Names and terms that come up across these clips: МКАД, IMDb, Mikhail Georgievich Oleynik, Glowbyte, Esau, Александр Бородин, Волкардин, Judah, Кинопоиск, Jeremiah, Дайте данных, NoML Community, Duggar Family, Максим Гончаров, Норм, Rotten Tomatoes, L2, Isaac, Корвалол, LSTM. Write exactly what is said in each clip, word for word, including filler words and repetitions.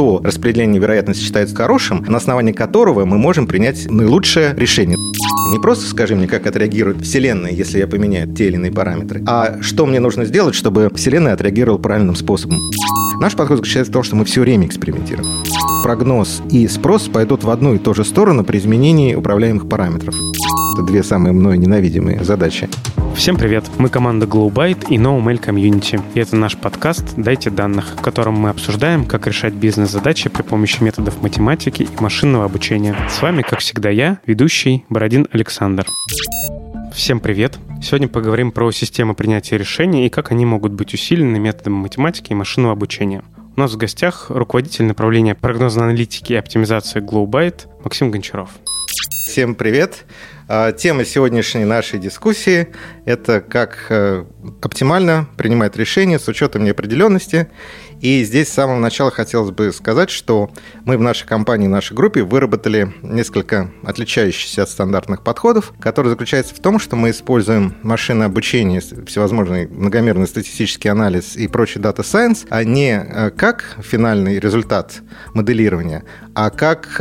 то распределение вероятности считается хорошим, на основании которого мы можем принять наилучшее решение. Не просто скажи мне, как отреагирует Вселенная, если я поменяю те или иные параметры, а что мне нужно сделать, чтобы Вселенная отреагировала правильным способом. Наш подход заключается в том, что мы все время экспериментируем. Прогноз и спрос пойдут в одну и ту же сторону при изменении управляемых параметров. Это две самые мной ненавидимые задачи. Всем привет! Мы команда Glowbyte и NoML Community. И это наш подкаст «Дайте данных», в котором мы обсуждаем, как решать бизнес-задачи при помощи методов математики и машинного обучения. С вами, как всегда, я, ведущий Бородин Александр. Всем привет! Сегодня поговорим про системы принятия решений и как они могут быть усилены методами математики и машинного обучения. У нас в гостях руководитель направления прогнозной аналитики и оптимизации Glowbyte Максим Гончаров. Всем привет! Тема сегодняшней нашей дискуссии – это как оптимально принимать решения с учетом неопределенности. И здесь с самого начала хотелось бы сказать, что мы в нашей компании, в нашей группе выработали несколько отличающихся от стандартных подходов, которые заключаются в том, что мы используем машинное обучение, всевозможный многомерный статистический анализ и прочий data science, а не как финальный результат моделирования, а как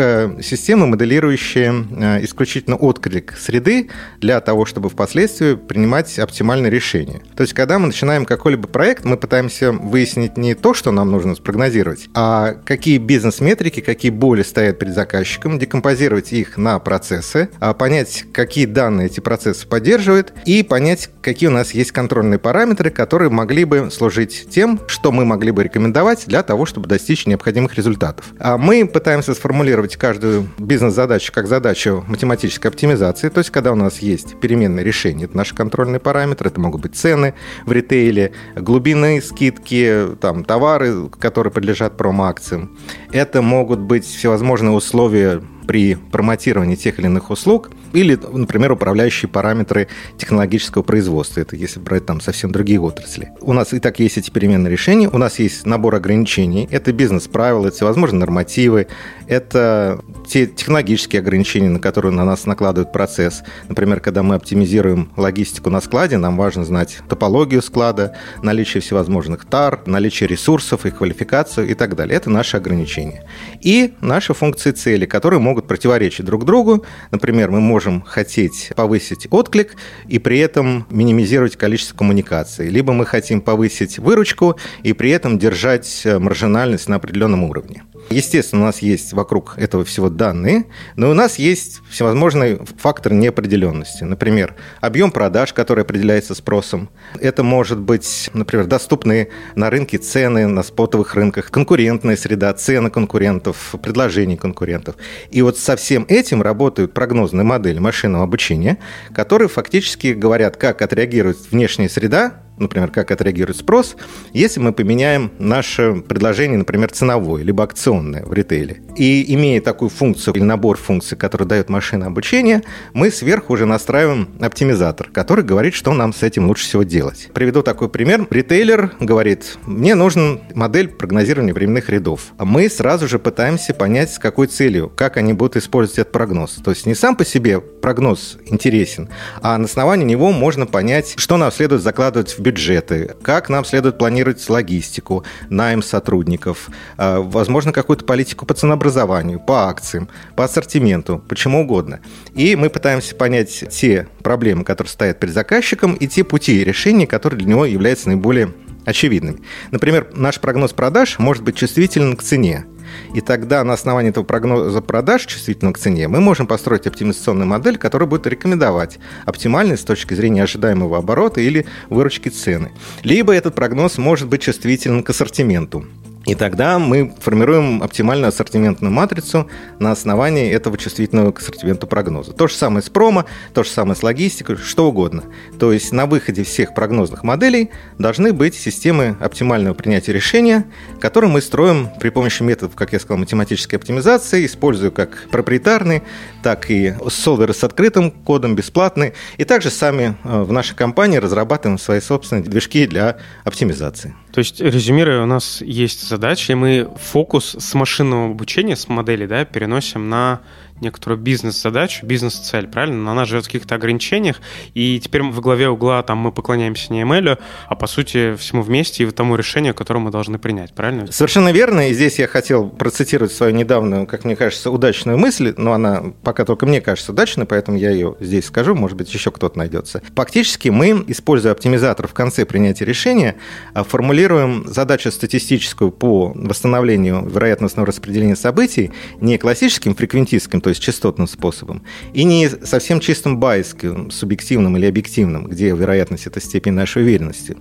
системы, моделирующие исключительно отклик среды для того, чтобы впоследствии принимать оптимальные решения. То есть, когда мы начинаем какой-либо проект, мы пытаемся выяснить не то, что нам нужно спрогнозировать, а какие бизнес-метрики, какие боли стоят перед заказчиком, декомпозировать их на процессы, понять, какие данные эти процессы поддерживают, и понять, какие у нас есть контрольные параметры, которые могли бы служить тем, что мы могли бы рекомендовать для того, чтобы достичь необходимых результатов. А мы пытаемся сформулировать каждую бизнес-задачу как задачу математической оптимизации, то есть когда у нас есть переменные решения, это наши контрольные параметры, это могут быть цены в ритейле, глубины скидки, там, товары, которые подлежат промо-акциям. Это могут быть всевозможные условия при промотировании тех или иных услуг или, например, управляющие параметры технологического производства. Это если брать там совсем другие отрасли. У нас и так есть эти переменные решения, у нас есть набор ограничений. Это бизнес-правила, это всевозможные нормативы, это те технологические ограничения, на которые на нас накладывает процесс. Например, когда мы оптимизируем логистику на складе, нам важно знать топологию склада, наличие всевозможных тар, наличие ресурсов, их квалификацию и так далее. Это наши ограничения. И наши функции цели, которые могут противоречить друг другу. Например, мы можем хотеть повысить отклик и при этом минимизировать количество коммуникаций. Либо мы хотим повысить выручку и при этом держать маржинальность на определенном уровне. Естественно, у нас есть вокруг этого всего данные, но у нас есть всевозможный фактор неопределенности. Например, объем продаж, который определяется спросом. Это может быть, например, доступные на рынке цены, на спотовых рынках, конкурентная среда, цены конкурентов, предложения конкурентов. И вот со всем этим работают прогнозные модели машинного обучения, которые фактически говорят, как отреагирует внешняя среда, например, как отреагирует спрос, если мы поменяем наше предложение, например, ценовое, либо акционное в ритейле. И имея такую функцию или набор функций, которые дает машинное обучение, мы сверху уже настраиваем оптимизатор, который говорит, что нам с этим лучше всего делать. Приведу такой пример. Ритейлер говорит, мне нужна модель прогнозирования временных рядов. Мы сразу же пытаемся понять, с какой целью, как они будут использовать этот прогноз. То есть не сам по себе прогноз интересен, а на основании него можно понять, что нам следует закладывать в бюджет, бюджеты, как нам следует планировать логистику, найм сотрудников, возможно, какую-то политику по ценообразованию, по акциям, по ассортименту, почему угодно. И мы пытаемся понять те проблемы, которые стоят перед заказчиком, и те пути решения, которые для него являются наиболее очевидными. Например, наш прогноз продаж может быть чувствителен к цене. И тогда на основании этого прогноза продаж, чувствительного к цене, мы можем построить оптимизационную модель, которая будет рекомендовать оптимальность с точки зрения ожидаемого оборота или выручки цены. Либо этот прогноз может быть чувствителен к ассортименту. И тогда мы формируем оптимальную ассортиментную матрицу на основании этого чувствительного к ассортименту прогноза. То же самое с промо, то же самое с логистикой, что угодно. То есть на выходе всех прогнозных моделей должны быть системы оптимального принятия решения, которые мы строим при помощи методов, как я сказал, математической оптимизации, используя как проприетарные, так и солверы с открытым кодом, бесплатные. И также сами в нашей компании разрабатываем свои собственные движки для оптимизации. То есть, резюмируя, у нас есть задачи, и мы фокус с машинного обучения, с модели, да, переносим на некоторую бизнес-задачу, бизнес-цель, правильно? Но она живет в каких-то ограничениях, и теперь во главе угла там мы поклоняемся не эм элю, а по сути всему вместе и тому решению, которое мы должны принять, правильно? Совершенно верно, и здесь я хотел процитировать свою недавнюю, как мне кажется, удачную мысль, но она пока только мне кажется удачной, поэтому я ее здесь скажу, может быть, еще кто-то найдется. Фактически мы, используя оптимизатор в конце принятия решения, формулируем задачу статистическую по восстановлению вероятностного распределения событий не классическим фреквентистским, то есть частотным способом, и не совсем чистым байским, субъективным или объективным, где вероятность – это степень нашей уверенности.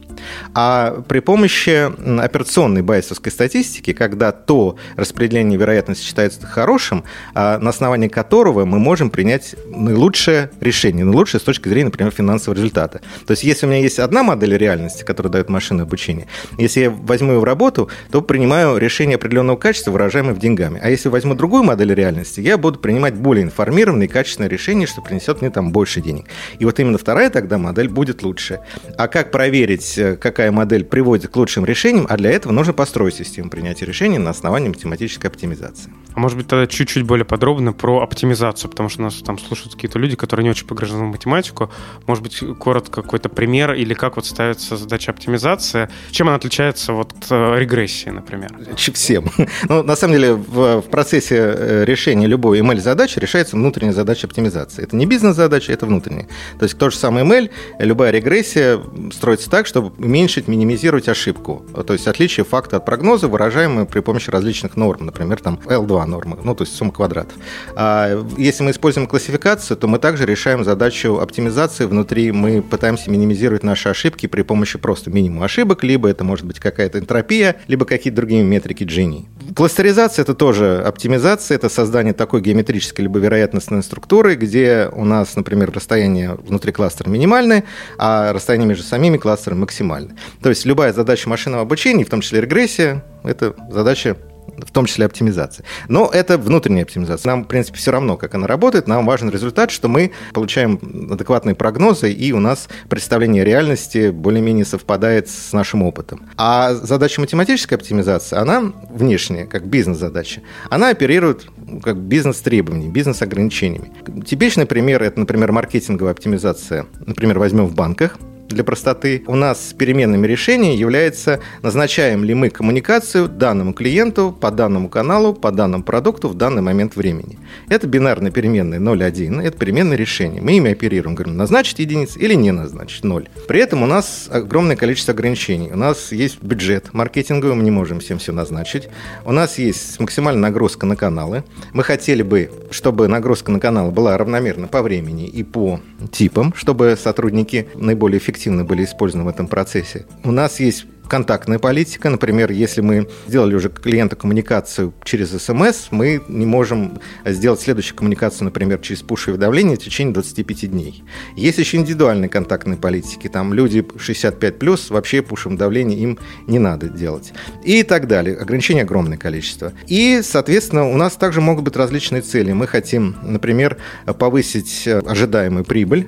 А при помощи операционной байсовской статистики, когда то распределение вероятности считается хорошим, а на основании которого мы можем принять наилучшее решение, наилучшее с точки зрения, например, финансового результата. То есть если у меня есть одна модель реальности, которая дает машинное обучение, если я возьму ее в работу, то принимаю решение определенного качества, выражаемое в деньгами. А если возьму другую модель реальности, я буду принимать более информированное и качественное решение, что принесет мне там больше денег. И вот именно вторая тогда модель будет лучше. А как проверить, какая модель приводит к лучшим решениям? А для этого нужно построить систему принятия решений на основании математической оптимизации. А может быть тогда чуть-чуть более подробно про оптимизацию, потому что нас там слушают какие-то люди, которые не очень погружены в математику. Может быть, коротко какой-то пример или как вот ставится задача оптимизации? Чем она отличается от регрессии, например? Всем. Ну, на самом деле, в процессе решения любой эм эль-задачи решается внутренняя задача оптимизации. Это не бизнес-задача, это внутренняя. То есть тот же самый эм эль, любая регрессия строится так, чтобы уменьшить, минимизировать ошибку. То есть отличие факта от прогноза, выражаемое при помощи различных норм, например, там эл два нормы, ну, то есть сумма квадратов. А если мы используем классификацию, то мы также решаем задачу оптимизации. Внутри мы пытаемся минимизировать наши ошибки при помощи просто минимума ошибок, либо это может быть какая-то энтропия, либо какие-то другие метрики Джини. Кластеризация – это тоже оптимизация, это создание такой геометрической либо вероятностной структуры, где у нас, например, расстояние внутри кластера минимальное, а расстояние между самими кластерами максимальное. То есть любая задача машинного обучения, в том числе регрессия, это задача в том числе оптимизации. Но это внутренняя оптимизация. Нам, в принципе, все равно, как она работает. Нам важен результат, что мы получаем адекватные прогнозы, и у нас представление реальности более-менее совпадает с нашим опытом. А задача математической оптимизации, она внешняя, как бизнес-задача. Она оперирует как бизнес-требованиями, бизнес-ограничениями. Типичный пример – это, например, маркетинговая оптимизация. Например, возьмем в банках. Для простоты у нас переменными решений является, назначаем ли мы коммуникацию данному клиенту по данному каналу, по данному продукту в данный момент времени. Это бинарные переменные ноль один, это переменные решения. Мы ими оперируем, говорим, назначить единицу или не назначить ноль. При этом у нас огромное количество ограничений. У нас есть бюджет маркетинговый, мы не можем всем все назначить. У нас есть максимальная нагрузка на каналы. Мы хотели бы, чтобы нагрузка на каналы была равномерна по времени и по типам, чтобы сотрудники наиболее эффективно были использованы в этом процессе. У нас есть контактная политика. Например, если мы сделали уже клиенту коммуникацию через эс эм эс, мы не можем сделать следующую коммуникацию, например, через пуш-уведомление в течение двадцати пяти дней. Есть еще индивидуальные контактные политики. Там люди шестьдесят пять плюс, вообще пуш-уведомление им не надо делать. И так далее. Ограничений огромное количество. И, соответственно, у нас также могут быть различные цели. Мы хотим, например, повысить ожидаемую прибыль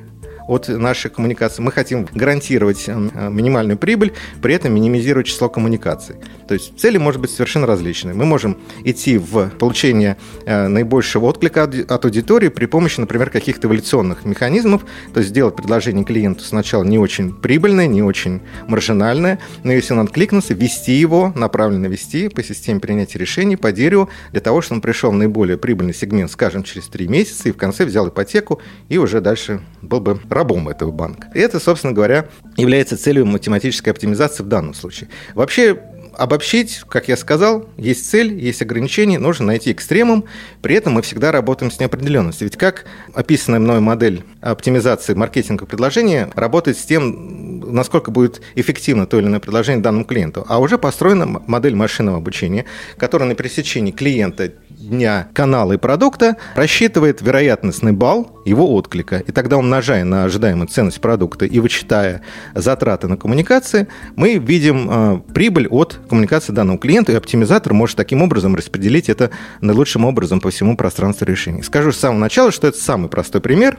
от нашей коммуникации. Мы хотим гарантировать минимальную прибыль, при этом минимизировать число коммуникаций. То есть цели могут быть совершенно различные. Мы можем идти в получение наибольшего отклика от аудитории при помощи, например, каких-то эволюционных механизмов, то есть сделать предложение клиенту сначала не очень прибыльное, не очень маржинальное, но если он откликнулся, вести его, направленно вести по системе принятия решений, по дереву, для того, чтобы он пришел в наиболее прибыльный сегмент, скажем, через три месяца, и в конце взял ипотеку, и уже дальше был бы рабом этого банка. И это, собственно говоря, является целью математической оптимизации в данном случае. Вообще, обобщить, как я сказал, есть цель, есть ограничения, нужно найти экстремум, при этом мы всегда работаем с неопределенностью. Ведь как описанная мной модель оптимизации маркетингового предложения работает с тем, насколько будет эффективно то или иное предложение данному клиенту. А уже построена модель машинного обучения, которая на пересечении клиента, дня, канала и продукта рассчитывает вероятностный балл его отклика. И тогда, умножая на ожидаемую ценность продукта и вычитая затраты на коммуникации, мы видим э, прибыль от коммуникации данного клиента, и оптимизатор может таким образом распределить это наилучшим образом по всему пространству решений. Скажу с самого начала, что это самый простой пример.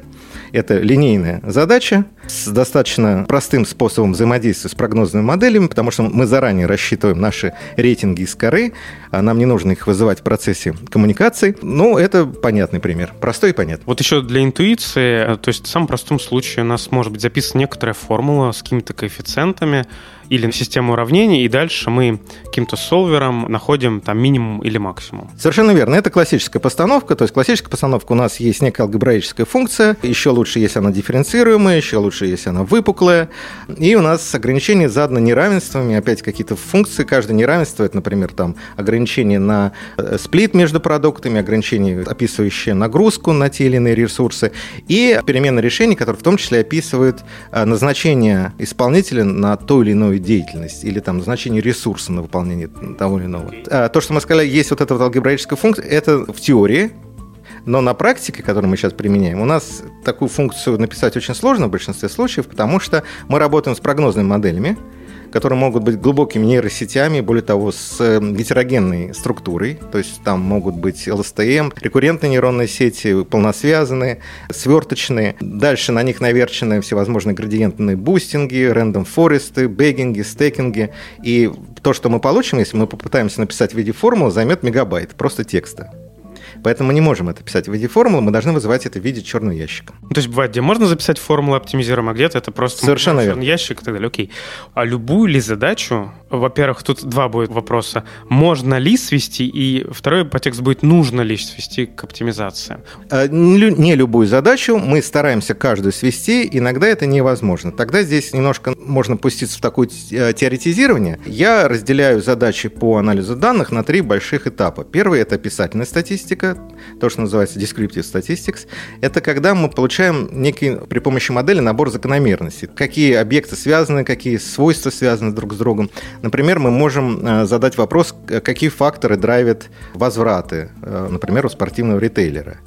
Это линейная задача с достаточно простым способом взаимодействия с прогнозными моделями, потому что мы заранее рассчитываем наши рейтинги и скоры, а нам не нужно их вызывать в процессе коммуникаций. Ну, это понятный пример. Простой и понятный. Вот еще для интуиции, то есть в самом простом случае у нас может быть записана некоторая формула с какими-то коэффициентами или систему уравнений, и дальше мы каким-то солвером находим там минимум или максимум. Совершенно верно. Это классическая постановка. То есть классическая постановка, у нас есть некая алгебраическая функция. Еще лучше, если она дифференцируемая, еще лучше, если она выпуклая. И у нас ограничение задано неравенствами. Опять какие-то функции. Каждое неравенство, это, например, там, ограничение на сплит между продуктами, ограничение, описывающее нагрузку на те или иные ресурсы, и переменные решения, которые в том числе описывают назначение исполнителя на ту или иную деятельность или там значение ресурса на выполнение того или иного. Okay. То, что мы сказали, есть вот эта вот алгебраическая функция, это в теории, но на практике, которую мы сейчас применяем, у нас такую функцию написать очень сложно в большинстве случаев, потому что мы работаем с прогнозными моделями, которые могут быть глубокими нейросетями, более того, с гетерогенной структурой, то есть там могут быть эл эс ти эм, рекуррентные нейронные сети, полносвязанные, сверточные. Дальше на них наверчены всевозможные градиентные бустинги, рандом форесты, бэггинги, стекинги. И то, что мы получим, если мы попытаемся написать в виде формулы, займет мегабайт просто текста. Поэтому мы не можем это писать в виде формулы, мы должны вызывать это в виде черного ящика. То есть бывает, где можно записать формулу оптимизируемую, а где-то это просто совершенно черный ящик и так далее. Окей. А любую ли задачу, во-первых, тут два будет вопроса, можно ли свести, и второй подтекст будет, нужно ли свести к оптимизации? Не любую задачу, мы стараемся каждую свести, иногда это невозможно. Тогда здесь немножко можно пуститься в такое теоретизирование. Я разделяю задачи по анализу данных на три больших этапа. Первый – это описательная статистика, то, что называется descriptive statistics, это когда мы получаем некий, при помощи модели, набор закономерностей. Какие объекты связаны, какие свойства связаны друг с другом. Например, мы можем задать вопрос, какие факторы драйвят возвраты, например, у спортивного ритейлера.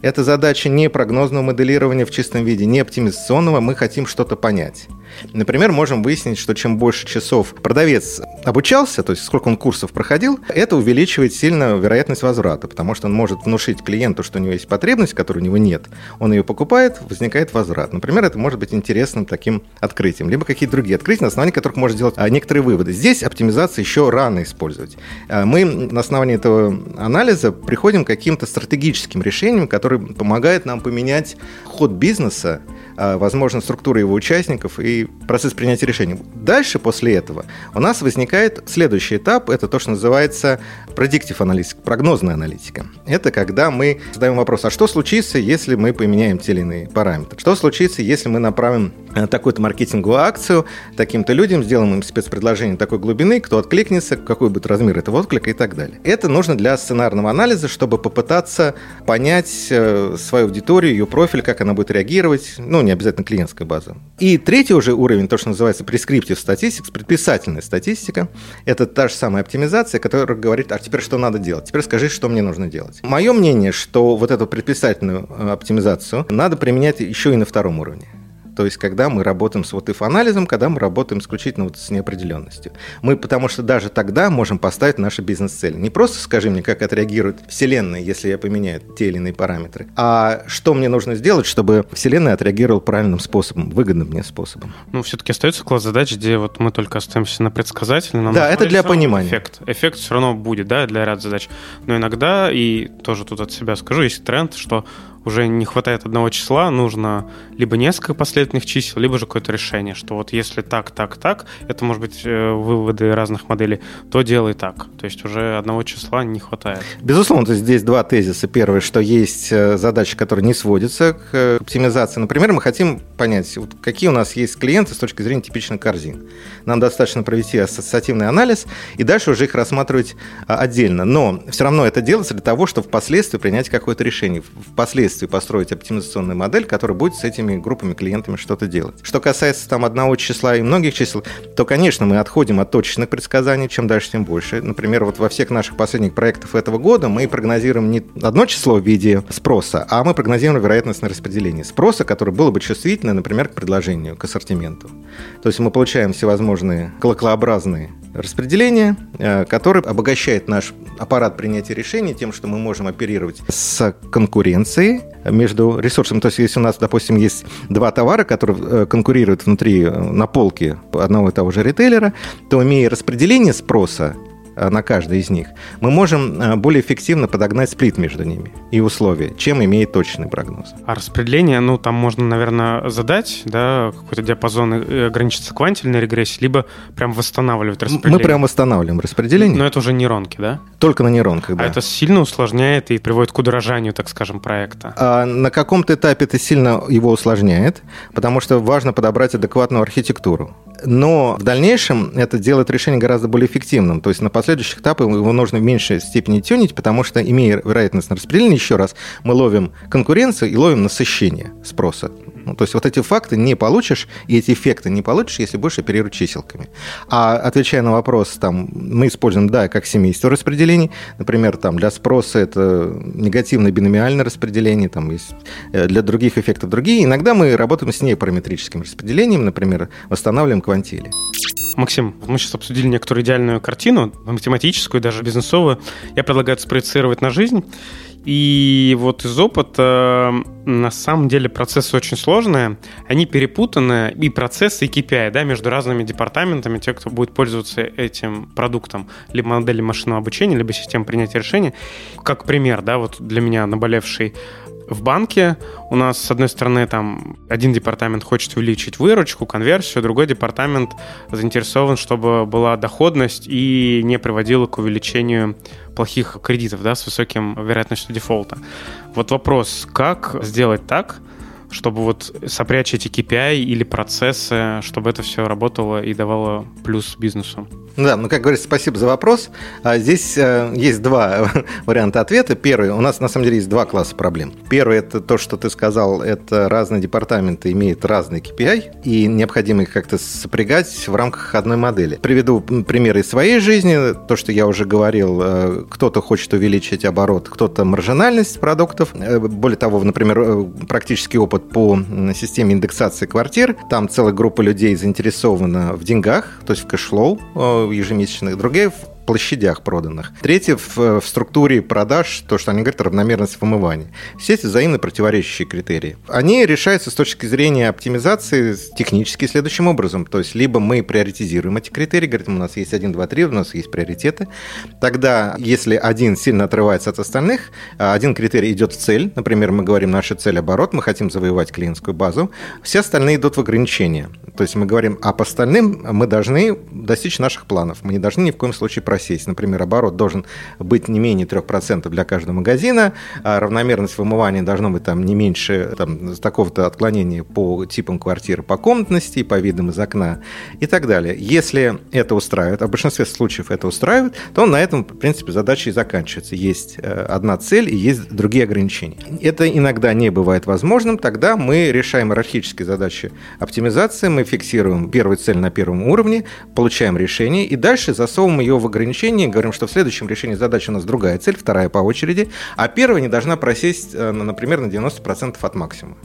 Это задача не прогнозного моделирования в чистом виде, не оптимизационного, мы хотим что-то понять. Например, можем выяснить, что чем больше часов продавец обучался, то есть сколько он курсов проходил, это увеличивает сильно вероятность возврата, потому что он может внушить клиенту, что у него есть потребность, которой у него нет, он ее покупает, возникает возврат. Например, это может быть интересным таким открытием, либо какие-то другие открытия, на основании которых можно делать некоторые выводы. Здесь оптимизацию еще рано использовать. Мы на основании этого анализа приходим к каким-то стратегическим решениям, которые помогают нам поменять ход бизнеса, возможно, структуру его участников и процесс принятия решений. Дальше, после этого, у нас возникает следующий этап, это то, что называется predictive аналитика, прогнозная аналитика. Это когда мы задаем вопрос, а что случится, если мы поменяем те или иные параметры? Что случится, если мы направим такую-то маркетинговую акцию таким-то людям, сделаем им спецпредложение такой глубины, кто откликнется, какой будет размер этого отклика и так далее. Это нужно для сценарного анализа, чтобы попытаться понять свою аудиторию, ее профиль, как она будет реагировать, ну, не обязательно клиентская база. И третий уже уровень, то, что называется prescriptive statistics, предписательная статистика, это та же самая оптимизация, которая говорит, а теперь что надо делать? Теперь скажи, что мне нужно делать. Мое мнение, что вот эту предписательную оптимизацию надо применять еще и на втором уровне. То есть, когда мы работаем с вот if-анализом, когда мы работаем исключительно вот с неопределенностью. Мы потому что даже тогда можем поставить наши бизнес-цели. Не просто скажи мне, как отреагирует Вселенная, если я поменяю те или иные параметры, а что мне нужно сделать, чтобы Вселенная отреагировала правильным способом, выгодным мне способом. Ну, все-таки остается класс задач, где вот мы только остаемся на предсказательном. Да, это для понимания. Эффект. Эффект все равно будет, да, для ряда задач. Но иногда, и тоже тут от себя скажу, есть тренд, что уже не хватает одного числа, нужно либо несколько последовательных чисел, либо же какое-то решение, что вот если так, так, так, это, может быть, выводы разных моделей, то делай так. То есть уже одного числа не хватает. Безусловно, то есть здесь два тезиса. Первое, что есть задачи, которые не сводятся к оптимизации. Например, мы хотим понять, вот какие у нас есть клиенты с точки зрения типичных корзин. Нам достаточно провести ассоциативный анализ и дальше уже их рассматривать отдельно. Но все равно это делается для того, чтобы впоследствии принять какое-то решение. Впоследствии построить оптимизационную модель, которая будет с этими группами клиентами что-то делать. Что касается там одного числа и многих чисел, то, конечно, мы отходим от точечных предсказаний, чем дальше, тем больше. Например, вот во всех наших последних проектах этого года мы прогнозируем не одно число в виде спроса, а мы прогнозируем вероятностное распределение спроса, которое было бы чувствительно, например, к предложению, к ассортименту. То есть мы получаем всевозможные колоколообразные распределение, которое обогащает наш аппарат принятия решений тем, что мы можем оперировать с конкуренцией между ресурсами. То есть, если у нас, допустим, есть два товара, которые конкурируют внутри на полке одного и того же ритейлера, то, имея распределение спроса, на каждый из них, мы можем более эффективно подогнать сплит между ними и условия, чем имеет точный прогноз. А распределение, ну, там можно, наверное, задать, да, какой-то диапазон ограничится квантильной регрессией, либо прям восстанавливать распределение. Мы прям восстанавливаем распределение. Но это уже нейронки, да? Только на нейронках, да. А это сильно усложняет и приводит к удорожанию, так скажем, проекта? А на каком-то этапе это сильно его усложняет, потому что важно подобрать адекватную архитектуру. Но в дальнейшем это делает решение гораздо более эффективным. То есть на последующих этапах его нужно в меньшей степени тюнить, потому что, имея вероятность на распределение, еще раз, мы ловим конкуренцию и ловим насыщение спроса. Ну, то есть вот эти факты не получишь, и эти эффекты не получишь, если будешь оперировать чиселками. А отвечая на вопрос, там, мы используем, да, как семейство распределений. Например, там, для спроса это негативное биномиальное распределение, там, есть для других эффектов другие. Иногда мы работаем с непараметрическим распределением, например, восстанавливаем квантили. Максим, мы сейчас обсудили некоторую идеальную картину, математическую, даже бизнесовую. Я предлагаю спроецировать на жизнь. И вот из опыта, на самом деле, процессы очень сложные. Они перепутаны, и процессы, и кей пи ай, да, между разными департаментами, те, кто будет пользоваться этим продуктом, либо моделью машинного обучения, либо системой принятия решений. Как пример, да, вот для меня наболевший в банке у нас, с одной стороны, там один департамент хочет увеличить выручку, конверсию, другой департамент заинтересован, чтобы была доходность и не приводила к увеличению плохих кредитов, да, с высоким вероятностью дефолта. Вот вопрос, как сделать так, чтобы вот сопрячь эти кей пи ай или процессы, чтобы это все работало и давало плюс бизнесу? Да, ну, как говорится, спасибо за вопрос. Здесь есть два варианта ответа. Первый, у нас на самом деле есть два класса проблем. Первый, это то, что ты сказал, это разные департаменты имеют разные кей пи ай, и необходимо их как-то сопрягать в рамках одной модели. Приведу примеры из своей жизни, то, что я уже говорил, кто-то хочет увеличить оборот, кто-то маржинальность продуктов. Более того, например, практически опыт по системе индексации квартир. Там целая группа людей заинтересована в деньгах, то есть в кэшфлоу ежемесячных, другие в площадях проданных. Третье, в, в структуре продаж, то, что они говорят, равномерность вымывания. Все эти взаимно противоречащие критерии. Они решаются с точки зрения оптимизации технически следующим образом. То есть, либо мы приоритизируем эти критерии, говорим, у нас есть один, два, три, у нас есть приоритеты. Тогда, если один сильно отрывается от остальных, один критерий идет в цель. Например, мы говорим, наша цель оборот, мы хотим завоевать клиентскую базу. Все остальные идут в ограничения. То есть, мы говорим, а по остальным мы должны достичь наших планов. Мы не должны ни в коем случае просить. Например, оборот должен быть не менее трех процентов для каждого магазина, а равномерность вымывания должна быть там, не меньше там, такого-то отклонения по типам квартиры, по комнатности, по видам из окна и так далее. Если это устраивает, а в большинстве случаев это устраивает, то на этом, в принципе, задача и заканчивается. Есть одна цель и есть другие ограничения. Это иногда не бывает возможным, тогда мы решаем иерархические задачи оптимизации, мы фиксируем первую цель на первом уровне, получаем решение и дальше засовываем ее в ограничение. Говорим, что в следующем решении задачи у нас другая цель, вторая по очереди, а первая не должна просесть, например, на девяносто процентов от максимума.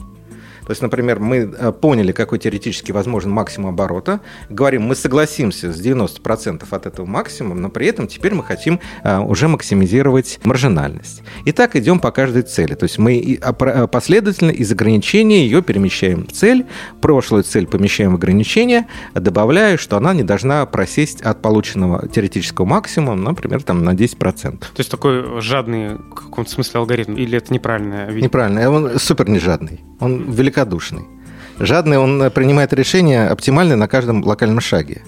То есть, например, мы поняли, какой теоретически возможен максимум оборота, говорим, мы согласимся с девяноста процентов от этого максимума, но при этом теперь мы хотим уже максимизировать маржинальность. И так идем по каждой цели. То есть мы последовательно из ограничения ее перемещаем в цель, прошлую цель помещаем в ограничение, добавляя, что она не должна просесть от полученного теоретического максимума, например, там, на десять процентов. То есть такой жадный, в каком-то смысле, алгоритм? Или это неправильное видение? Неправильно. Он супер нежадный. Он великолепный. Великодушный. Жадный, он принимает решения оптимальные на каждом локальном шаге.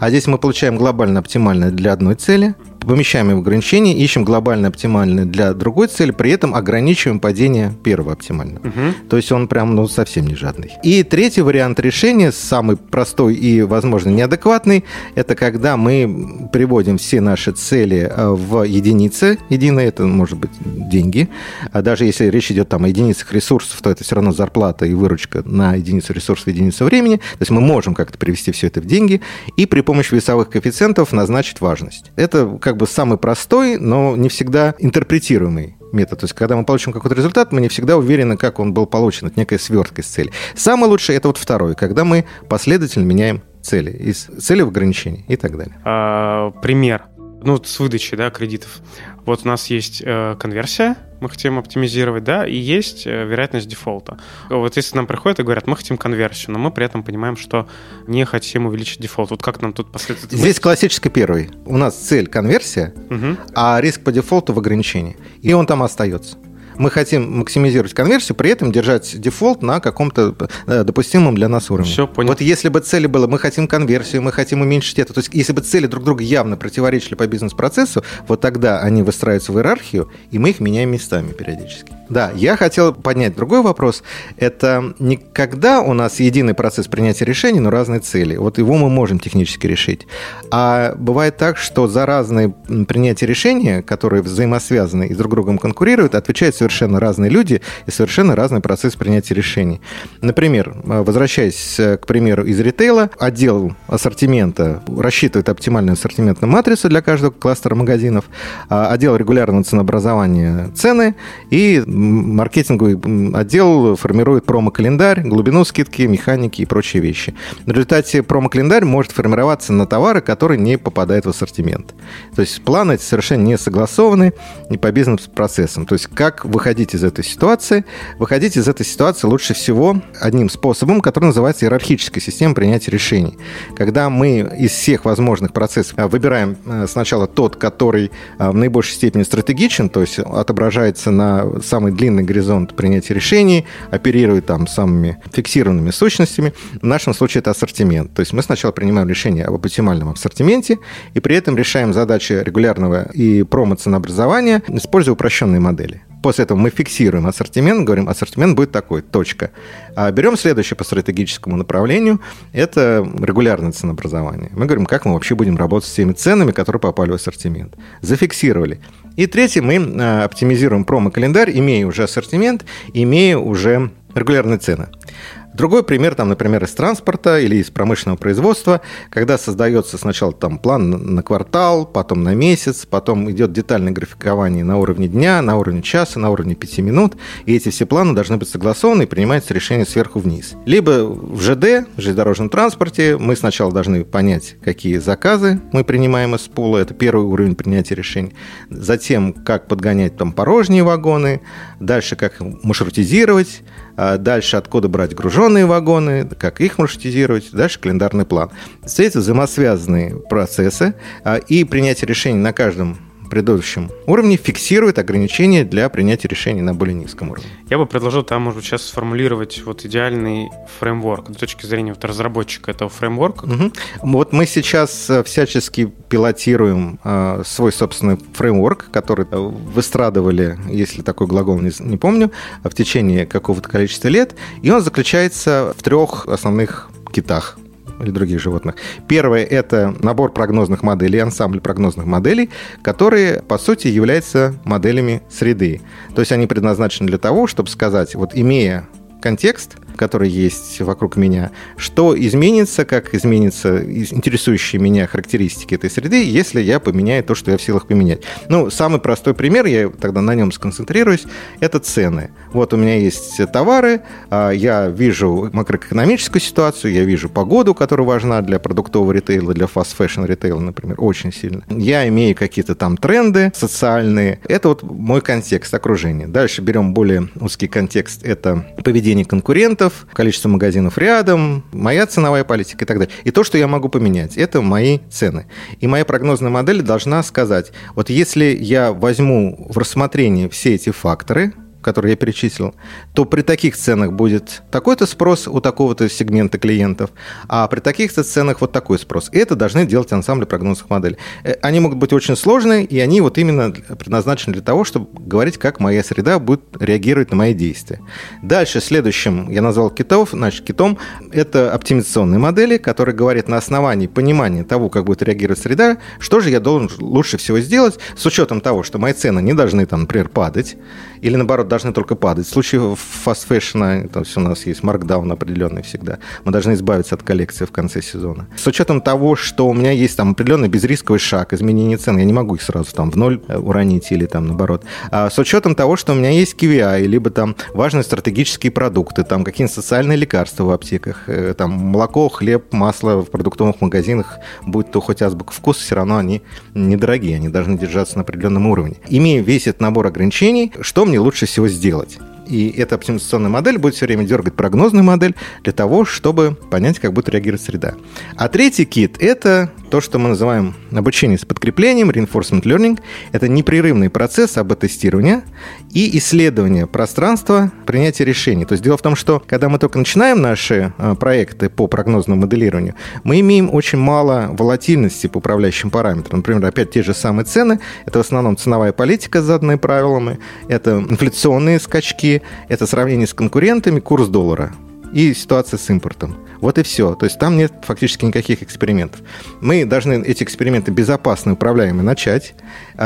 А здесь мы получаем глобально оптимальное для одной цели, помещаем его в ограничение, ищем глобально оптимальное для другой цели, при этом ограничиваем падение первого оптимального. Угу. То есть он прям ну, совсем не жадный. И третий вариант решения, самый простой и, возможно, неадекватный, это когда мы приводим все наши цели в единицы. Единые – это, может быть, деньги. А даже если речь идет там, о единицах ресурсов, то это все равно зарплата и выручка на единицу ресурсов, единицу времени. То есть мы можем как-то привести все это в деньги и при помощи весовых коэффициентов назначить важность. Это как бы самый простой, но не всегда интерпретируемый метод. То есть, когда мы получим какой-то результат, мы не всегда уверены, как он был получен. Это некая свертка из цели. Самое лучшее – это вот второй, когда мы последовательно меняем цели. Из цели в ограничении и так далее. А, пример. ну, с выдачи, да, кредитов. Вот у нас есть э, конверсия, мы хотим оптимизировать, да, и есть э, вероятность дефолта. Вот если нам приходят и говорят, мы хотим конверсию, но мы при этом понимаем, что не хотим увеличить дефолт. Вот как нам тут последовательно... Здесь классический первый. У нас цель конверсия, угу. а риск по дефолту в ограничении. И он там остается. Мы хотим максимизировать конверсию, при этом держать дефолт на каком-то допустимом для нас уровне. Все, понял. Вот если бы цели было, мы хотим конверсию, мы хотим уменьшить это. То есть если бы цели друг другу явно противоречили по бизнес-процессу, вот тогда они выстраиваются в иерархию, и мы их меняем местами периодически. Да, я хотел поднять другой вопрос. Это не когда у нас единый процесс принятия решений, но разные цели. Вот его мы можем технически решить. А бывает так, что за разные принятия решения, которые взаимосвязаны и друг другом конкурируют, отвечают совершенно разные люди и совершенно разный процесс принятия решений. Например, возвращаясь к примеру из ритейла, отдел ассортимента рассчитывает оптимальную ассортиментную матрицу для каждого кластера магазинов, отдел регулярного ценообразования цены и маркетинговый отдел формирует промо-календарь, глубину скидки, механики и прочие вещи. В результате промо-календарь может формироваться на товары, которые не попадают в ассортимент. То есть планы эти совершенно не согласованы и по бизнес-процессам. То есть как выходить из этой ситуации? Выходить из этой ситуации лучше всего одним способом, который называется иерархическая система принятия решений. Когда мы из всех возможных процессов выбираем сначала тот, который в наибольшей степени стратегичен, то есть отображается на самом самый длинный горизонт принятия решений, оперирует там самыми фиксированными сущностями. В нашем случае это ассортимент. То есть мы сначала принимаем решение об оптимальном ассортименте и при этом решаем задачи регулярного и промо-ценообразования, используя упрощенные модели. После этого мы фиксируем ассортимент, говорим, ассортимент будет такой, точка. А берем следующее по стратегическому направлению, это регулярное ценообразование. Мы говорим, как мы вообще будем работать с теми ценами, которые попали в ассортимент. Зафиксировали. И третье, мы оптимизируем промо-календарь, имея уже ассортимент, имея уже регулярные цены. Другой пример, там, например, из транспорта или из промышленного производства, когда создается сначала там, план на квартал, потом на месяц, потом идет детальное графикование на уровне дня, на уровне часа, на уровне пяти минут, и эти все планы должны быть согласованы и принимаются решения сверху вниз. Либо в ЖД, в железнодорожном транспорте, мы сначала должны понять, какие заказы мы принимаем из пула, это первый уровень принятия решений, затем, как подгонять там порожние вагоны, дальше, как маршрутизировать, дальше, откуда брать груженные вагоны, как их маршрутизировать, дальше календарный план. Все это взаимосвязанные процессы, и принятие решений на каждом предыдущем уровне фиксирует ограничения для принятия решений на более низком уровне. Я бы предложил там, может быть, сейчас сформулировать вот идеальный фреймворк с точки зрения вот разработчика этого фреймворка. Угу. Вот мы сейчас всячески пилотируем э, свой собственный фреймворк, который выстрадывали, если такой глагол не, не помню, в течение какого-то количества лет, и он заключается в трех основных китах или других животных. Первое – это набор прогнозных моделей, ансамбль прогнозных моделей, которые, по сути, являются моделями среды. То есть они предназначены для того, чтобы сказать, вот имея контекст, который есть вокруг меня, что изменится, как изменятся интересующие меня характеристики этой среды, если я поменяю то, что я в силах поменять. Ну, самый простой пример, я тогда на нем сконцентрируюсь, это цены. Вот у меня есть товары, я вижу макроэкономическую ситуацию, я вижу погоду, которая важна для продуктового ритейла, для фаст-фэшн ритейла, например, очень сильно. Я имею какие-то там тренды социальные. Это вот мой контекст, окружение. Дальше берем более узкий контекст, это поведение конкурентов, количество магазинов рядом, моя ценовая политика и так далее. И то, что я могу поменять, это мои цены. И моя прогнозная модель должна сказать, вот если я возьму в рассмотрение все эти факторы, которые я перечислил, то при таких ценах будет такой-то спрос у такого-то сегмента клиентов, а при таких-то ценах вот такой спрос. И это должны делать ансамбли прогнозных моделей. Они могут быть очень сложные, и они вот именно предназначены для того, чтобы говорить, как моя среда будет реагировать на мои действия. Дальше следующим я назвал китов, значит, китом это оптимизационные модели, которые говорят на основании понимания того, как будет реагировать среда, что же я должен лучше всего сделать с учетом того, что мои цены не должны, там, например, падать, или наоборот, должны только падать. В случае фастфэшна у нас есть маркдаун определенный всегда. Мы должны избавиться от коллекции в конце сезона. С учетом того, что у меня есть там определенный безрисковый шаг изменения цен, я не могу их сразу там в ноль уронить или там наоборот. А с учетом того, что у меня есть кей ви ай, либо там важные стратегические продукты, там какие-нибудь социальные лекарства в аптеках, там молоко, хлеб, масло в продуктовых магазинах, будь то хоть азбука вкуса, все равно они недорогие, они должны держаться на определенном уровне. Имея весь этот набор ограничений, что мне лучше всего сделать? И эта оптимизационная модель будет все время дергать прогнозную модель для того, чтобы понять, как будет реагировать среда. А третий кит – это то, что мы называем обучение с подкреплением, reinforcement learning. Это непрерывный процесс АБ-тестирования и исследование пространства принятия решений. То есть дело в том, что когда мы только начинаем наши проекты по прогнозному моделированию, мы имеем очень мало волатильности по управляющим параметрам. Например, опять те же самые цены. Это в основном ценовая политика, заданная правилами. Это инфляционные скачки. Это сравнение с конкурентами, курс доллара и ситуация с импортом. Вот и все. То есть там нет фактически никаких экспериментов. Мы должны эти эксперименты безопасно и управляемо начать,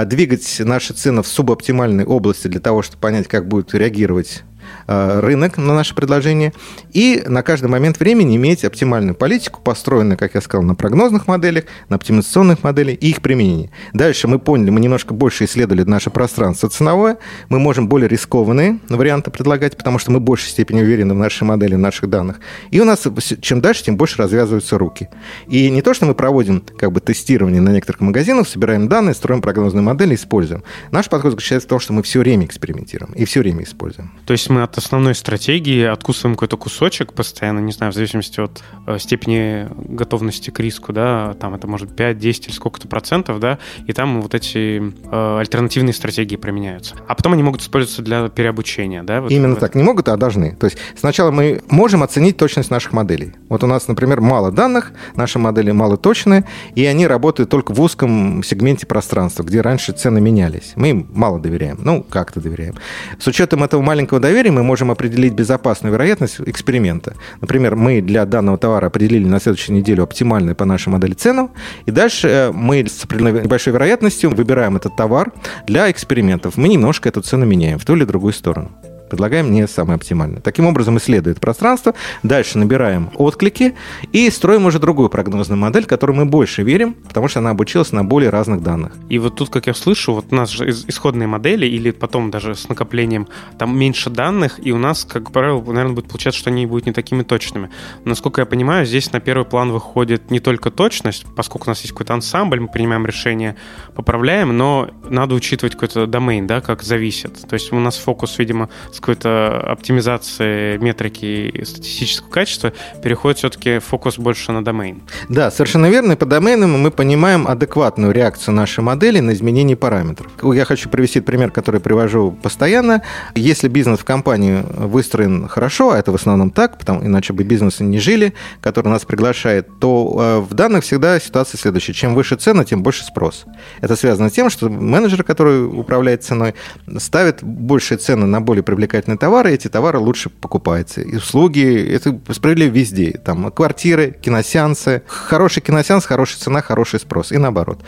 двигать наши цены в субоптимальной области для того, чтобы понять, как будет реагировать рынок на наше предложение, и на каждый момент времени иметь оптимальную политику, построенную, как я сказал, на прогнозных моделях, на оптимизационных моделях и их применении. Дальше мы поняли, мы немножко больше исследовали наше пространство ценовое, мы можем более рискованные варианты предлагать, потому что мы в большей степени уверены в нашей модели, в наших данных. И у нас чем дальше, тем больше развязываются руки. И не то, что мы проводим как бы тестирование на некоторых магазинах, собираем данные, строим прогнозные модели, используем. Наш подход заключается в том, что мы все время экспериментируем и все время используем. То есть мы от основной стратегии откусываем какой-то кусочек постоянно, не знаю, в зависимости от э, степени готовности к риску, да, там это может пять-десять или сколько-то процентов, да, и там вот эти э, альтернативные стратегии применяются. А потом они могут использоваться для переобучения, да? Вот именно так. Не могут, а должны. То есть сначала мы можем оценить точность наших моделей. Вот у нас, например, мало данных, наши модели мало точные, и они работают только в узком сегменте пространства, где раньше цены менялись. Мы им мало доверяем. Ну, как-то доверяем. С учетом этого маленького доверия мы можем определить безопасную вероятность эксперимента. Например, мы для данного товара определили на следующую неделю оптимальную по нашей модели цену, и дальше мы с небольшой вероятностью выбираем этот товар для экспериментов. Мы немножко эту цену меняем в ту или другую сторону. Предлагаем не самое оптимальное. Таким образом, исследует пространство, дальше набираем отклики и строим уже другую прогнозную модель, которой мы больше верим, потому что она обучилась на более разных данных. И вот тут, как я слышу, вот у нас же исходные модели или потом даже с накоплением там меньше данных, и у нас, как правило, наверное, будет получаться, что они будут не такими точными. Насколько я понимаю, здесь на первый план выходит не только точность, поскольку у нас есть какой-то ансамбль, мы принимаем решение, поправляем, но надо учитывать какой-то домен, да, как зависит. То есть у нас фокус, видимо, с какой-то оптимизации метрики и статистического качества переходит все-таки фокус больше на домен. Да, совершенно верно. И по доменам мы понимаем адекватную реакцию нашей модели на изменение параметров. Я хочу привести пример, который привожу постоянно. Если бизнес в компании выстроен хорошо, а это в основном так, потому, иначе бы бизнесы не жили, который нас приглашает, то в данных всегда ситуация следующая. Чем выше цена, тем больше спрос. Это связано с тем, что менеджер, который управляет ценой, ставит большие цены на более привлекательные товары, эти товары лучше покупаются. И услуги, это справедливо везде. Там квартиры, киносеансы. Хороший киносеанс, хорошая цена, хороший спрос. И наоборот.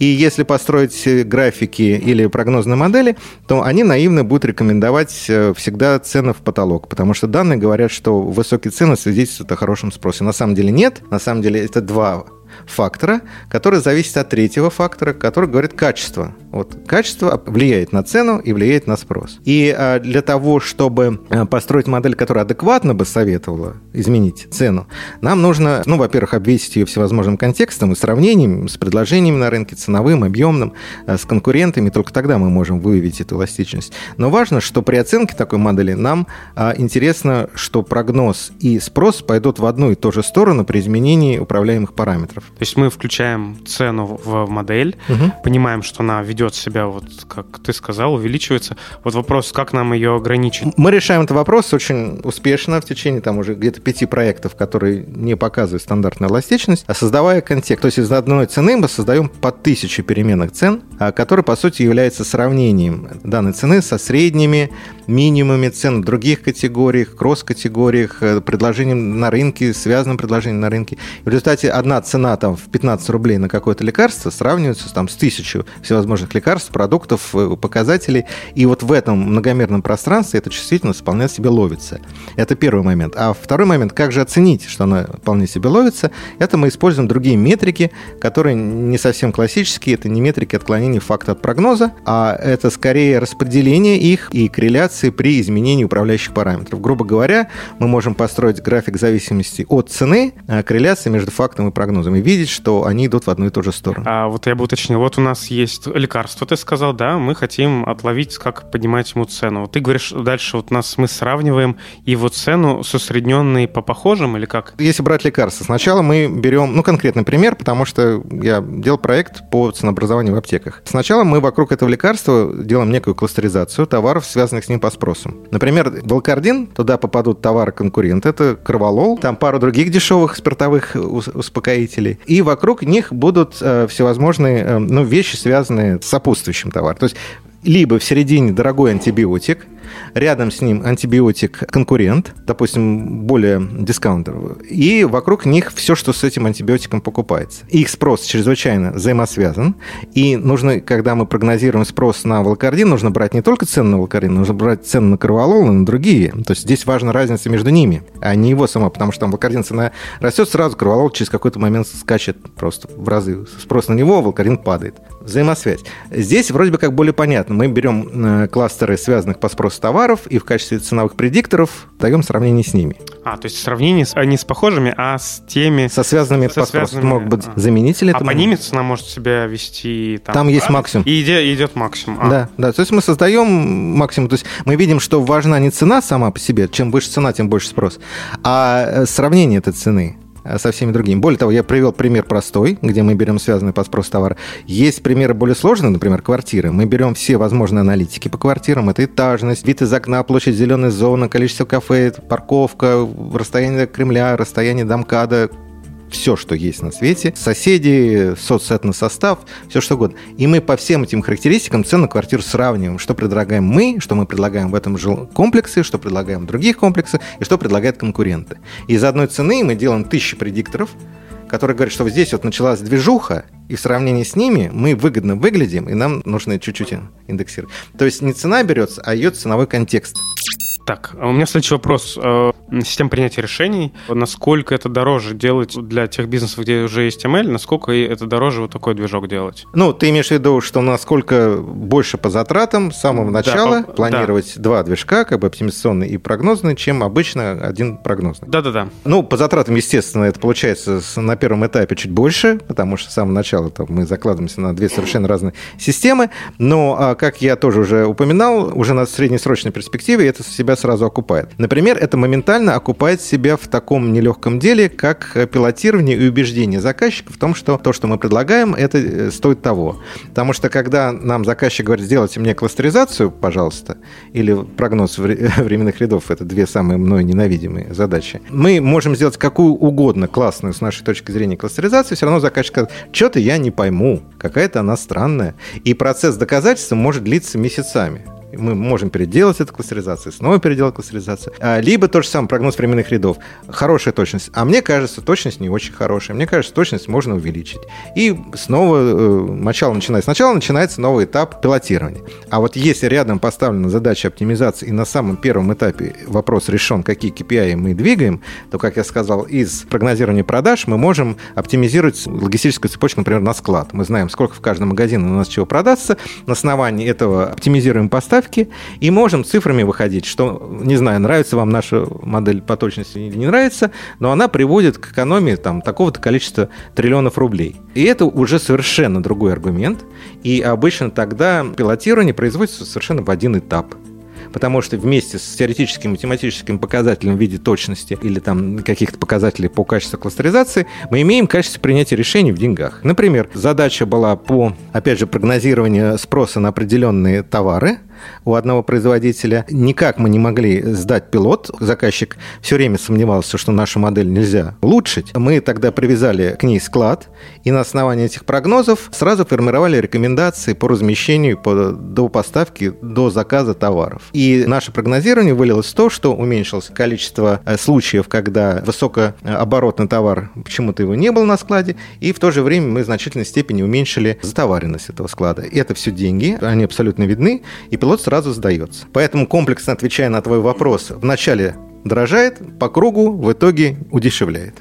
И если построить графики или прогнозные модели, то они наивно будут рекомендовать всегда цены в потолок, потому что данные говорят, что высокие цены свидетельствуют о хорошем спросе. На самом деле нет. На самом деле это два фактора, который зависит от третьего фактора, который говорит качество. Вот, качество влияет на цену и влияет на спрос. И а, для того, чтобы построить модель, которая адекватно бы советовала изменить цену, нам нужно, ну, во-первых, обвесить ее всевозможным контекстом и сравнением с предложениями на рынке, ценовым, объемным, с конкурентами. Только тогда мы можем выявить эту эластичность. Но важно, что при оценке такой модели нам а, интересно, что прогноз и спрос пойдут в одну и ту же сторону при изменении управляемых параметров. То есть мы включаем цену в модель, угу. понимаем, что она ведет себя, вот как ты сказал, увеличивается. Вот вопрос, как нам ее ограничить? Мы решаем этот вопрос очень успешно в течение там уже где-то пяти проектов, которые не показывают стандартную эластичность, а создавая контекст. То есть из одной цены мы создаем по тысяче переменных цен, которые, по сути, являются сравнением данной цены со средними, минимумами цен в других категориях, кросс-категориях, предложением на рынке, связанным предложением на рынке. В результате одна цена там в пятнадцать рублей на какое-то лекарство сравниваются там с тысячу всевозможных лекарств, продуктов, показателей. И вот в этом многомерном пространстве эта чувствительность вполне себе ловится. Это первый момент. А второй момент, как же оценить, что она вполне себе ловится, это мы используем другие метрики, которые не совсем классические. Это не метрики отклонения факта от прогноза, а это скорее распределение их и корреляции при изменении управляющих параметров. Грубо говоря, мы можем построить график зависимости от цены, корреляции между фактом и прогнозом, и видеть, что они идут в одну и ту же сторону. А вот я бы уточнил, вот у нас есть лекарство, ты сказал, да, мы хотим отловить, как поднимать ему цену. Вот ты говоришь, дальше вот нас мы сравниваем его цену с усредненной по похожим или как? Если брать лекарства, сначала мы берем, ну, конкретный пример, потому что я делал проект по ценообразованию в аптеках. Сначала мы вокруг этого лекарства делаем некую кластеризацию товаров, связанных с ним по спросам. Например, волкардин, туда попадут товары-конкуренты, это корвалол, там пару других дешевых спиртовых успокоителей, и вокруг них будут э, всевозможные э, ну, вещи, связанные с сопутствующим товаром. То есть либо в середине дорогой антибиотик, рядом с ним антибиотик-конкурент, допустим, более дискаунтовый, и вокруг них все, что с этим антибиотиком покупается. Их спрос чрезвычайно взаимосвязан, и нужно, когда мы прогнозируем спрос на волокардин, нужно брать не только цену на волокардин, нужно брать цену на корвалол и на другие. То есть здесь важна разница между ними, а не его сама, потому что там волокардин цена растет сразу, корвалол через какой-то момент скачет просто в разы. Спрос на него, а волокардин падает. Взаимосвязь. Здесь вроде бы как более понятно. Мы берем кластеры, связанных по спросу товаров, и в качестве ценовых предикторов даем сравнение с ними. А, то есть сравнение с, не с похожими, а с теми... Со связанными. Со связанными... Могут быть а. заменители. А по ними цена может себя вести... Там, там есть максимум. И идет максимум. А. Да, да, то есть мы создаем максимум. То есть мы видим, что важна не цена сама по себе, чем выше цена, тем больше спрос, а сравнение этой цены со всеми другими. Более того, я привел пример простой, где мы берем связанные по спросу товары. Есть примеры более сложные, например, квартиры. Мы берем все возможные аналитики по квартирам. Это этажность, вид из окна, площадь зеленой зоны, количество кафе, парковка, расстояние до Кремля, расстояние до МКАДа, все, что есть на свете, соседи, соцсетный состав, все что угодно. И мы по всем этим характеристикам цену на квартиру сравниваем, что предлагаем мы, что мы предлагаем в этом жилом комплексе, что предлагаем в других комплексах и что предлагают конкуренты. И из одной цены мы делаем тысячи предикторов, которые говорят, что вот здесь вот началась движуха, и в сравнении с ними мы выгодно выглядим, и нам нужно чуть-чуть индексировать. То есть не цена берется, а ее ценовой контекст. Так, у меня следующий вопрос. Система принятия решений. Насколько это дороже делать для тех бизнесов, где уже есть эм эль, насколько это дороже вот такой движок делать? Ну, ты имеешь в виду, что насколько больше по затратам с самого начала да, по... планировать да. два движка, как бы оптимизационный и прогнозный, чем обычно один прогнозный. Да-да-да. Ну, по затратам, естественно, это получается на первом этапе чуть больше, потому что с самого начала там, мы закладываемся на две совершенно разные системы. Но, как я тоже уже упоминал, уже на среднесрочной перспективе это себя сразу окупает. Например, это моментально окупает себя в таком нелегком деле, как пилотирование и убеждение заказчика в том, что то, что мы предлагаем, это стоит того. Потому что, когда нам заказчик говорит, сделайте мне кластеризацию, пожалуйста, или прогноз временных рядов, это две самые мной ненавидимые задачи, мы можем сделать какую угодно классную с нашей точки зрения кластеризацию, все равно заказчик скажет, что-то я не пойму, какая-то она странная. И процесс доказательства может длиться месяцами. Мы можем переделать эту кластеризацию, снова переделать кластеризацию. Либо тот же самый прогноз временных рядов. Хорошая точность. А мне кажется, точность не очень хорошая. Мне кажется, точность можно увеличить. И снова э, начало начинается. Сначала начинается новый этап пилотирования. А вот если рядом поставлена задача оптимизации и на самом первом этапе вопрос решен, какие кей пи ай мы двигаем, то, как я сказал, из прогнозирования продаж мы можем оптимизировать логистическую цепочку, например, на склад. Мы знаем, сколько в каждом магазине у нас чего продастся. На основании этого оптимизируем поставки и можем цифрами выходить, что, не знаю, нравится вам наша модель по точности или не нравится, но она приводит к экономии там, такого-то количества триллионов рублей. И это уже совершенно другой аргумент, и обычно тогда пилотирование производится совершенно в один этап. Потому что вместе с теоретическим и математическим показателем в виде точности или там каких-то показателей по качеству кластеризации мы имеем качество принятия решений в деньгах. Например, задача была по, опять же, прогнозированию спроса на определенные товары – у одного производителя. Никак мы не могли сдать пилот. Заказчик все время сомневался, что нашу модель нельзя улучшить. Мы тогда привязали к ней склад, и на основании этих прогнозов сразу формировали рекомендации по размещению по, до поставки, до заказа товаров. И наше прогнозирование вылилось в то, что уменьшилось количество случаев, когда высокооборотный товар, почему-то его не было на складе, и в то же время мы в значительной степени уменьшили затоваренность этого склада. И это все деньги, они абсолютно видны, и пилот сразу сдается. Поэтому, комплексно отвечая на твой вопрос, вначале дорожает, по кругу в итоге удешевляет.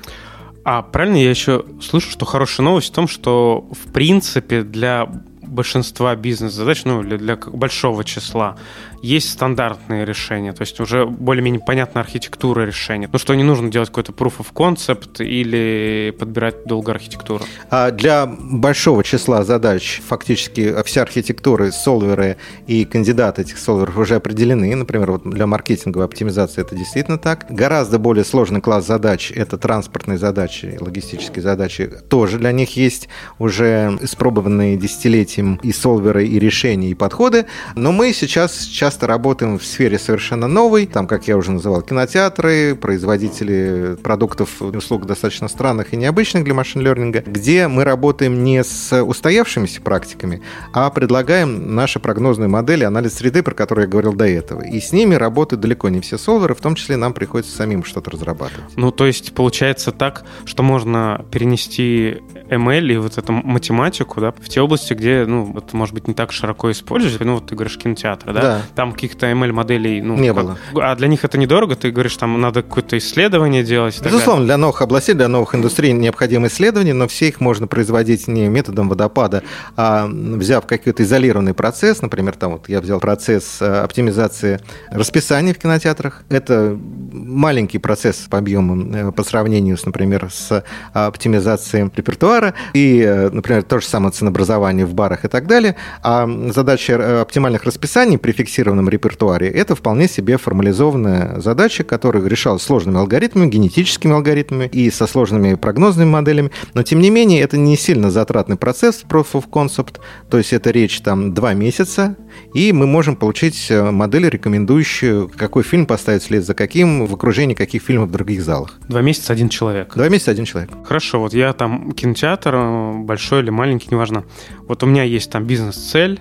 А правильно я еще слышу, что хорошая новость в том, что в принципе для большинства бизнес-задач, ну, для, для большого числа, есть стандартные решения, то есть уже более-менее понятна архитектура решения. Ну, что не нужно делать какой-то proof of concept или подбирать долго архитектуру. А для большого числа задач фактически вся архитектура, солверы и кандидаты этих солверов уже определены. Например, вот для маркетинговой оптимизации это действительно так. Гораздо более сложный класс задач — это транспортные задачи, логистические задачи. Тоже для них есть уже испробованные десятилетием и солверы, и решения, и подходы. Но мы сейчас, сейчас часто работаем в сфере совершенно новой, там, как я уже называл, кинотеатры, производители продуктов и услуг достаточно странных и необычных для машин-лернинга, где мы работаем не с устоявшимися практиками, а предлагаем наши прогнозные модели, анализ среды, про которые я говорил до этого. И с ними работают далеко не все солверы, в том числе нам приходится самим что-то разрабатывать. Ну, то есть получается так, что можно перенести эм эл и вот эту математику, да, в те области, где, ну, вот, может быть, не так широко используется. Ну, вот ты говоришь кинотеатр, да? Да. Там каких-то эм эл-моделей... Ну, не как... было. А для них это недорого? Ты говоришь, там надо какое-то исследование делать? Безусловно, для новых областей, для новых индустрий необходимо исследование, но все их можно производить не методом водопада, а взяв какой-то изолированный процесс. Например, там вот я взял процесс оптимизации расписания в кинотеатрах. Это маленький процесс по объему по сравнению, с, например, с оптимизацией репертуара и, например, то же самое ценообразование в барах и так далее. А задача оптимальных расписаний при фиксировании репертуаре, это вполне себе формализованная задача, которая решалась сложными алгоритмами, генетическими алгоритмами и со сложными прогнозными моделями, но тем не менее это не сильно затратный процесс proof of concept, то есть это речь там два месяца, и мы можем получить модель, рекомендующую, какой фильм поставить вслед за каким, в окружении каких фильмов в других залах. Два месяца один человек. Два месяца один человек. Хорошо, вот я там кинотеатр, большой или маленький, неважно, вот у меня есть там бизнес-цель,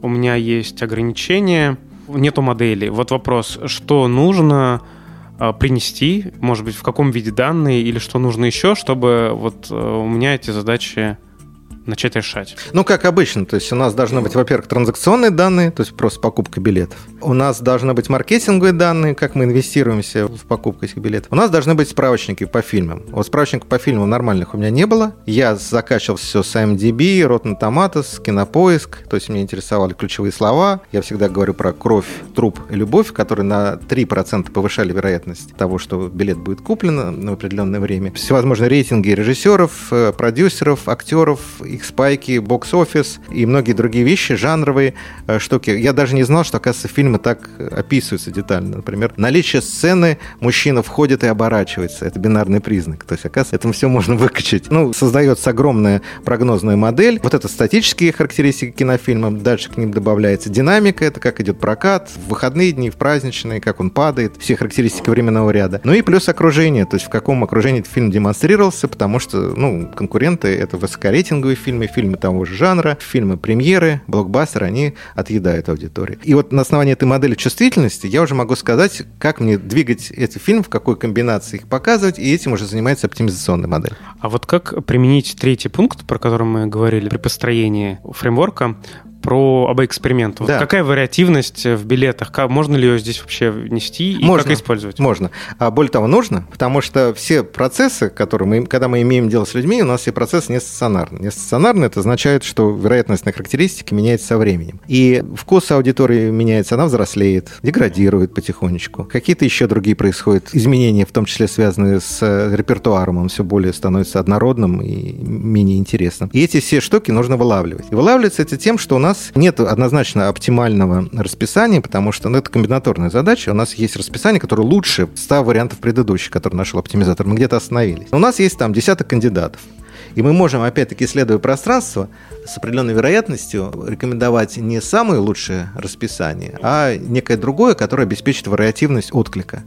у меня есть ограничения, нету моделей. Вот вопрос, что нужно принести, может быть, в каком виде данные, или что нужно еще, чтобы вот у меня эти задачи начать решать? Ну, как обычно, то есть у нас должны быть, во-первых, транзакционные данные, то есть просто покупка билетов. У нас должны быть маркетинговые данные, как мы инвестируемся в покупку этих билетов. У нас должны быть справочники по фильмам. Вот справочников по фильмам нормальных у меня не было. Я закачивал все с ай эм ди би, Rotten Tomatoes, Кинопоиск, то есть меня интересовали ключевые слова. Я всегда говорю про кровь, труп и любовь, которые на три процента повышали вероятность того, что билет будет куплен на определенное время. Всевозможные рейтинги режиссеров, продюсеров, актеров, их спайки, бокс-офис и многие другие вещи, жанровые штуки. Я даже не знал, что, оказывается, фильмы так описываются детально. Например, наличие сцены «мужчина входит и оборачивается». Это бинарный признак. То есть, оказывается, это все можно выкачать. Ну, создается огромная прогнозная модель. Вот это статические характеристики кинофильма. Дальше к ним добавляется динамика. Это как идет прокат в выходные дни, в праздничные, как он падает. Все характеристики временного ряда. Ну и плюс окружение. То есть, в каком окружении этот фильм демонстрировался, потому что, ну, конкуренты — это высокорейтинговые фильмы, фильмы, фильмы того же жанра, фильмы премьеры, блокбастеры, они отъедают аудиторию. И вот на основании этой модели чувствительности я уже могу сказать, как мне двигать эти фильмы, в какой комбинации их показывать, и этим уже занимается оптимизационная модель. А вот как применить третий пункт, про который мы говорили при построении фреймворка, про об экспериментах. Да. Вот какая вариативность в билетах? Как, можно ли ее здесь вообще внести и можно, как использовать? Можно. А более того, нужно, потому что все процессы, которые мы, когда мы имеем дело с людьми, у нас все процессы не стационарны. Не стационарны — это означает, что вероятностная характеристика меняется со временем. И вкус аудитории меняется, она взрослеет, деградирует потихонечку. Какие-то еще другие происходят изменения, в том числе связанные с репертуаром. Он все более становится однородным и менее интересным. И эти все штуки нужно вылавливать. И вылавливаются это тем, что у нас нас нет однозначно оптимального расписания, потому что ну, это комбинаторная задача. У нас есть расписание, которое лучше ста вариантов предыдущих, которые нашел оптимизатор. Мы где-то остановились. Но у нас есть там десяток кандидатов. И мы можем, опять-таки, исследуя пространство, с определенной вероятностью рекомендовать не самое лучшее расписание, а некое другое, которое обеспечит вариативность отклика.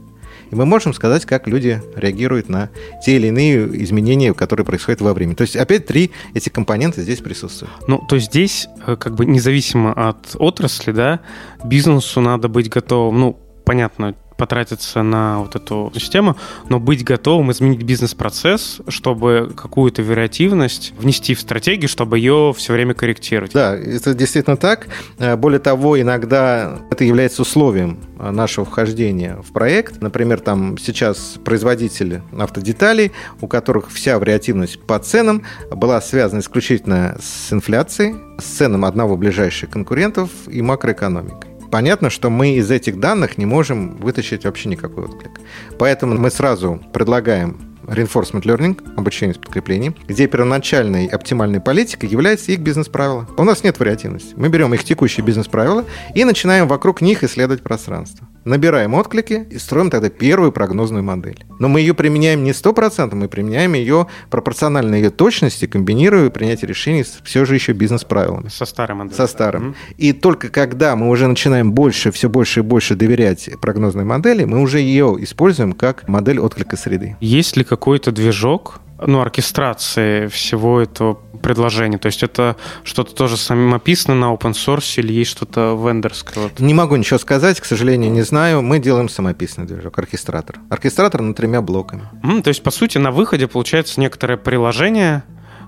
И мы можем сказать, как люди реагируют на те или иные изменения, которые происходят во времени. То есть опять три эти компонента здесь присутствуют. Ну, то есть здесь, как бы независимо от отрасли, да, бизнесу надо быть готовым, ну, понятно, потратиться на вот эту систему, но быть готовым изменить бизнес-процесс, чтобы какую-то вариативность внести в стратегию, чтобы ее все время корректировать. Да, это действительно так. Более того, иногда это является условием нашего вхождения в проект. Например, там сейчас производители автодеталей, у которых вся вариативность по ценам была связана исключительно с инфляцией, с ценами одного ближайших конкурентов и макроэкономикой. Понятно, что мы из этих данных не можем вытащить вообще никакой отклик. Поэтому мы сразу предлагаем reinforcement learning, обучение с подкреплением, где первоначальной оптимальной политикой является их бизнес-правила. У нас нет вариативности. Мы берем их текущие бизнес-правила и начинаем вокруг них исследовать пространство. Набираем отклики и строим тогда первую прогнозную модель. Но мы ее применяем не сто процентов, мы применяем ее пропорционально ее точности, комбинируя принятие решений с все же еще бизнес-правилами. Со старым моделью. Со старым. Mm-hmm. И только когда мы уже начинаем больше, все больше и больше доверять прогнозной модели, мы уже ее используем как модель отклика среды. Есть ли какой-то движок, ну, оркестрации всего этого предложения? То есть это что-то тоже самим описано на open source или есть что-то вендорское? Вот? Не могу ничего сказать, к сожалению, не знаю. Мы делаем самописный движок, оркестратор. Оркестратор над тремя блоками. Mm, то есть, по сути, на выходе получается некоторое приложение,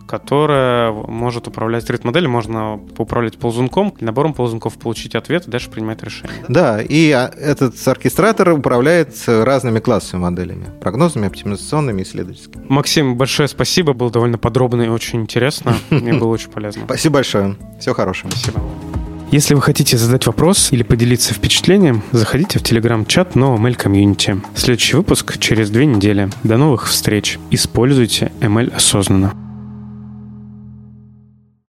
которое может управлять ритм-моделью, можно управлять ползунком, набором ползунков получить ответ и дальше принимать решение. Да, и этот оркестратор управляет разными классовыми моделями, прогнозными, оптимизационными, исследовательскими. Максим, большое спасибо, было довольно подробно и очень интересно, мне было очень полезно. Спасибо большое, всего хорошего. Спасибо. Если вы хотите задать вопрос или поделиться впечатлением, заходите в телеграм-чат NoML Community. Следующий выпуск через две недели. До новых встреч. Используйте эм эл осознанно.